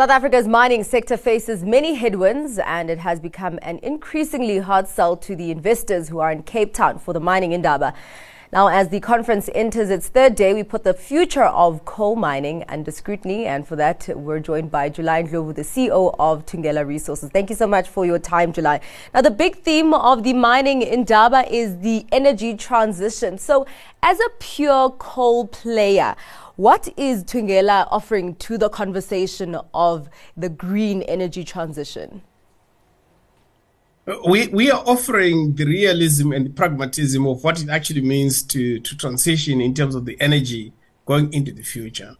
South Africa's mining sector faces many headwinds, and it has become an increasingly hard sell to the investors who are in Cape Town for the mining indaba. Now, as the conference enters its third day, we put the future of coal mining under scrutiny, and for that, we're joined by July Ndlovu, the CEO of Thungela Resources. Thank you so much for your time, July. Now, the big theme of the mining indaba is the energy transition. So, as a pure coal player, what is Thungela offering to the conversation of the green energy transition? We are offering the realism and the pragmatism of what it actually means to transition in terms of the energy going into the future.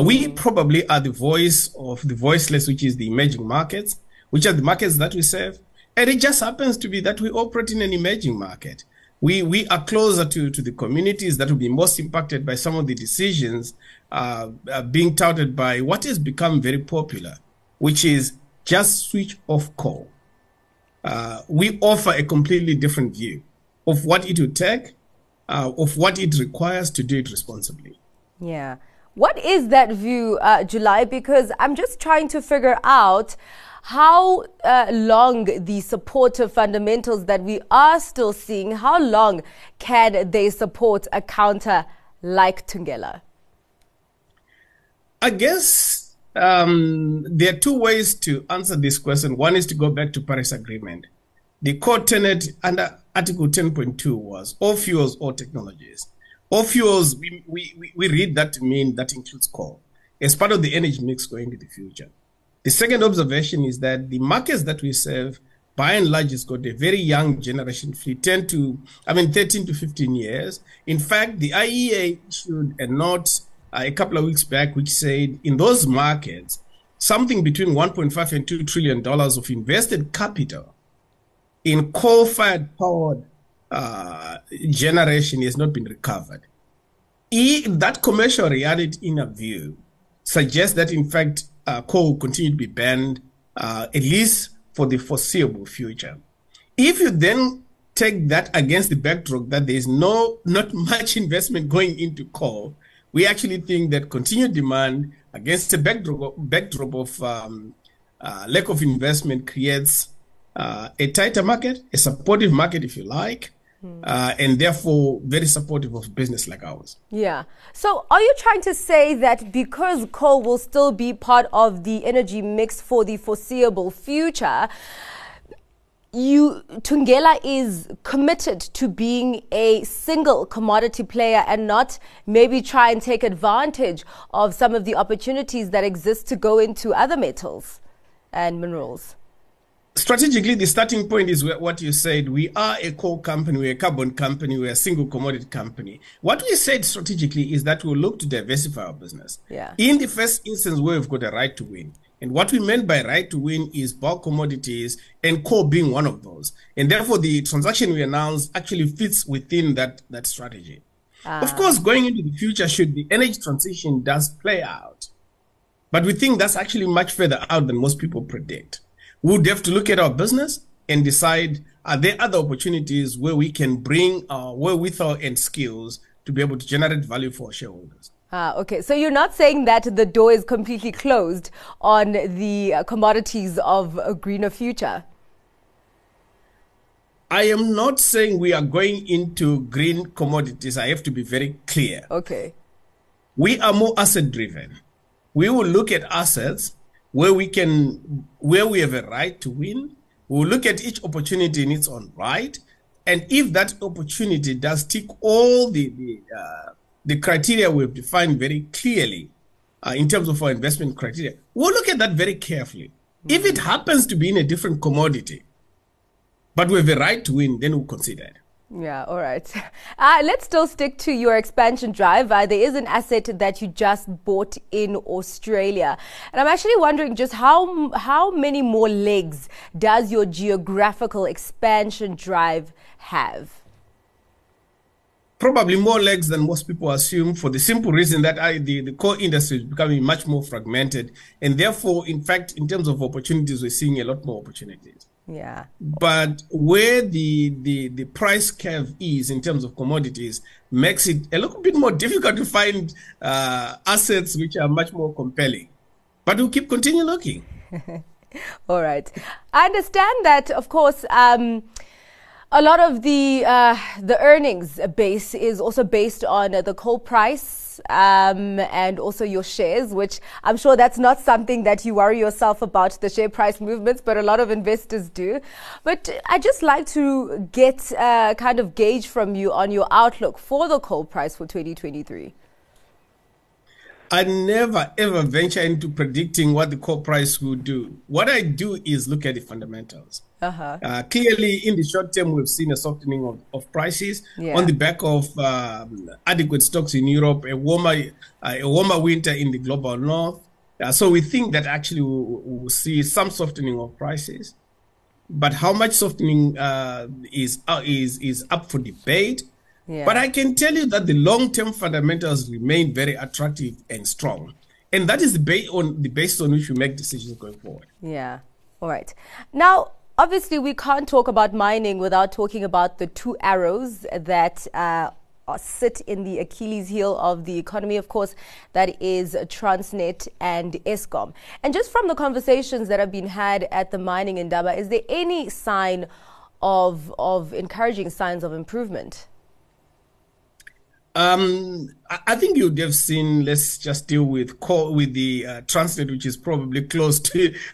We probably are the voice of the voiceless, which is the emerging markets, which are the markets that we serve. And it just happens to be that we operate in an emerging market. We are closer to the communities that will be most impacted by some of the decisions being touted by what has become very popular, which is just switch off coal. We offer a completely different view of what it would take, of what it requires to do it responsibly. Yeah. What is that view, July? Because I'm just trying to figure out how long the supportive fundamentals that we are still seeing, how long can they support a counter like Thungela? I guess there are two ways to answer this question. One is to go back to Paris Agreement. The core tenet under Article 10.2 was all fuels, all technologies. All fuels, we read that to mean that includes coal as part of the energy mix going into the future. The second observation is that the markets that we serve, by and large, has got a very young generation fleet, 13 to 15 years. In fact, the IEA issued a note a couple of weeks back, which said in those markets, something between $1.5 and $2 trillion of invested capital in coal-fired powered generation has not been recovered. That commercial reality, in a view, suggests that, in fact, coal will continue to be banned, at least for the foreseeable future. If you then take that against the backdrop that there is not much investment going into coal, we actually think that continued demand against the backdrop of lack of investment creates a tighter market, a supportive market, if you like, and therefore very supportive of business like ours. Yeah. So are you trying to say that because coal will still be part of the energy mix for the foreseeable future, Thungela is committed to being a single commodity player and not maybe try and take advantage of some of the opportunities that exist to go into other metals and minerals? Strategically, the starting point is what you said. We are a coal company, we're a carbon company, we're a single commodity company. What we said strategically is that we'll look to diversify our business. Yeah. In the first instance, we've got a right to win. And what we meant by right to win is bulk commodities and coal being one of those. And therefore, the transaction we announced actually fits within that strategy. Of course, going into the future, should the energy transition does play out. But we think that's actually much further out than most people predict. We'll have to look at our business and decide, are there other opportunities where we can bring our wherewithal and skills to be able to generate value for our shareholders? Okay, so you're not saying that the door is completely closed on the commodities of a greener future? I am not saying we are going into green commodities. I have to be very clear. Okay. We are more asset-driven. We will look at assets where we have a right to win. We'll look at each opportunity in its own right. And if that opportunity does tick all the criteria we've defined very clearly in terms of our investment criteria, we'll look at that very carefully. Mm-hmm. If it happens to be in a different commodity, but we have a right to win, then we'll consider it. Yeah, all right. Let's still stick to your expansion drive. There is an asset that you just bought in Australia. And I'm actually wondering just how many more legs does your geographical expansion drive have? Probably more legs than most people assume, for the simple reason that the core industry is becoming much more fragmented. And therefore, in fact, in terms of opportunities, we're seeing a lot more opportunities. Yeah. But where the price curve is in terms of commodities makes it a little bit more difficult to find assets which are much more compelling. But we'll continue looking. All right. I understand that, of course, a lot of the earnings base is also based on the coal price and also your shares, which I'm sure that's not something that you worry yourself about, the share price movements, but a lot of investors do. But I'd just like to get a kind of gauge from you on your outlook for the coal price for 2023. I never, ever venture into predicting what the coal price will do. What I do is look at the fundamentals. Uh-huh. Clearly, in the short term, we've seen a softening of prices on the back of adequate stocks in Europe, a warmer winter in the global north. So we think that actually we'll see some softening of prices. But how much softening is up for debate. Yeah. But I can tell you that the long-term fundamentals remain very attractive and strong. And that is the basis on which we make decisions going forward. Yeah. All right. Now, obviously, we can't talk about mining without talking about the two arrows that sit in the Achilles heel of the economy, of course, that is Transnet and Eskom. And just from the conversations that have been had at the mining in Durban, is there any sign of encouraging signs of improvement? I think you'd have seen. Let's just deal with the Transnet, which is probably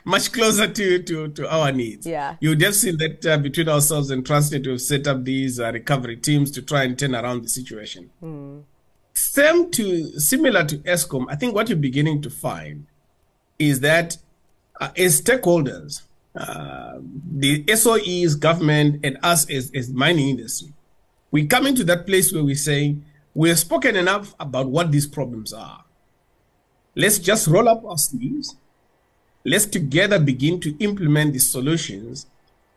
much closer to our needs. Yeah, you'd have seen that between ourselves and Transnet, we've set up these recovery teams to try and turn around the situation. Mm. Similar to Eskom, I think what you're beginning to find is that as stakeholders, the SOEs, government, and us as mining industry, we come into that place where we say, we have spoken enough about what these problems are. Let's just roll up our sleeves. Let's together begin to implement the solutions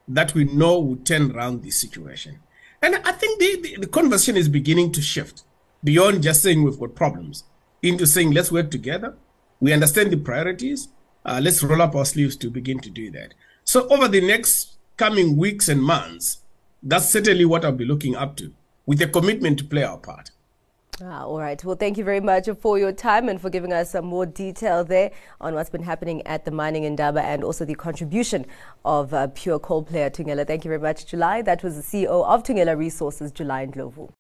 that we know will turn around this situation. And I think the conversation is beginning to shift beyond just saying we've got problems into saying, let's work together. We understand the priorities. Let's roll up our sleeves to begin to do that. So over the next coming weeks and months, that's certainly what I'll be looking up to, with a commitment to play our part. Ah, all right. Well, thank you very much for your time and for giving us some more detail there on what's been happening at the mining in Durban and also the contribution of pure coal player Thungela. Thank you very much, July. That was the CEO of Thungela Resources, July Ndlovu.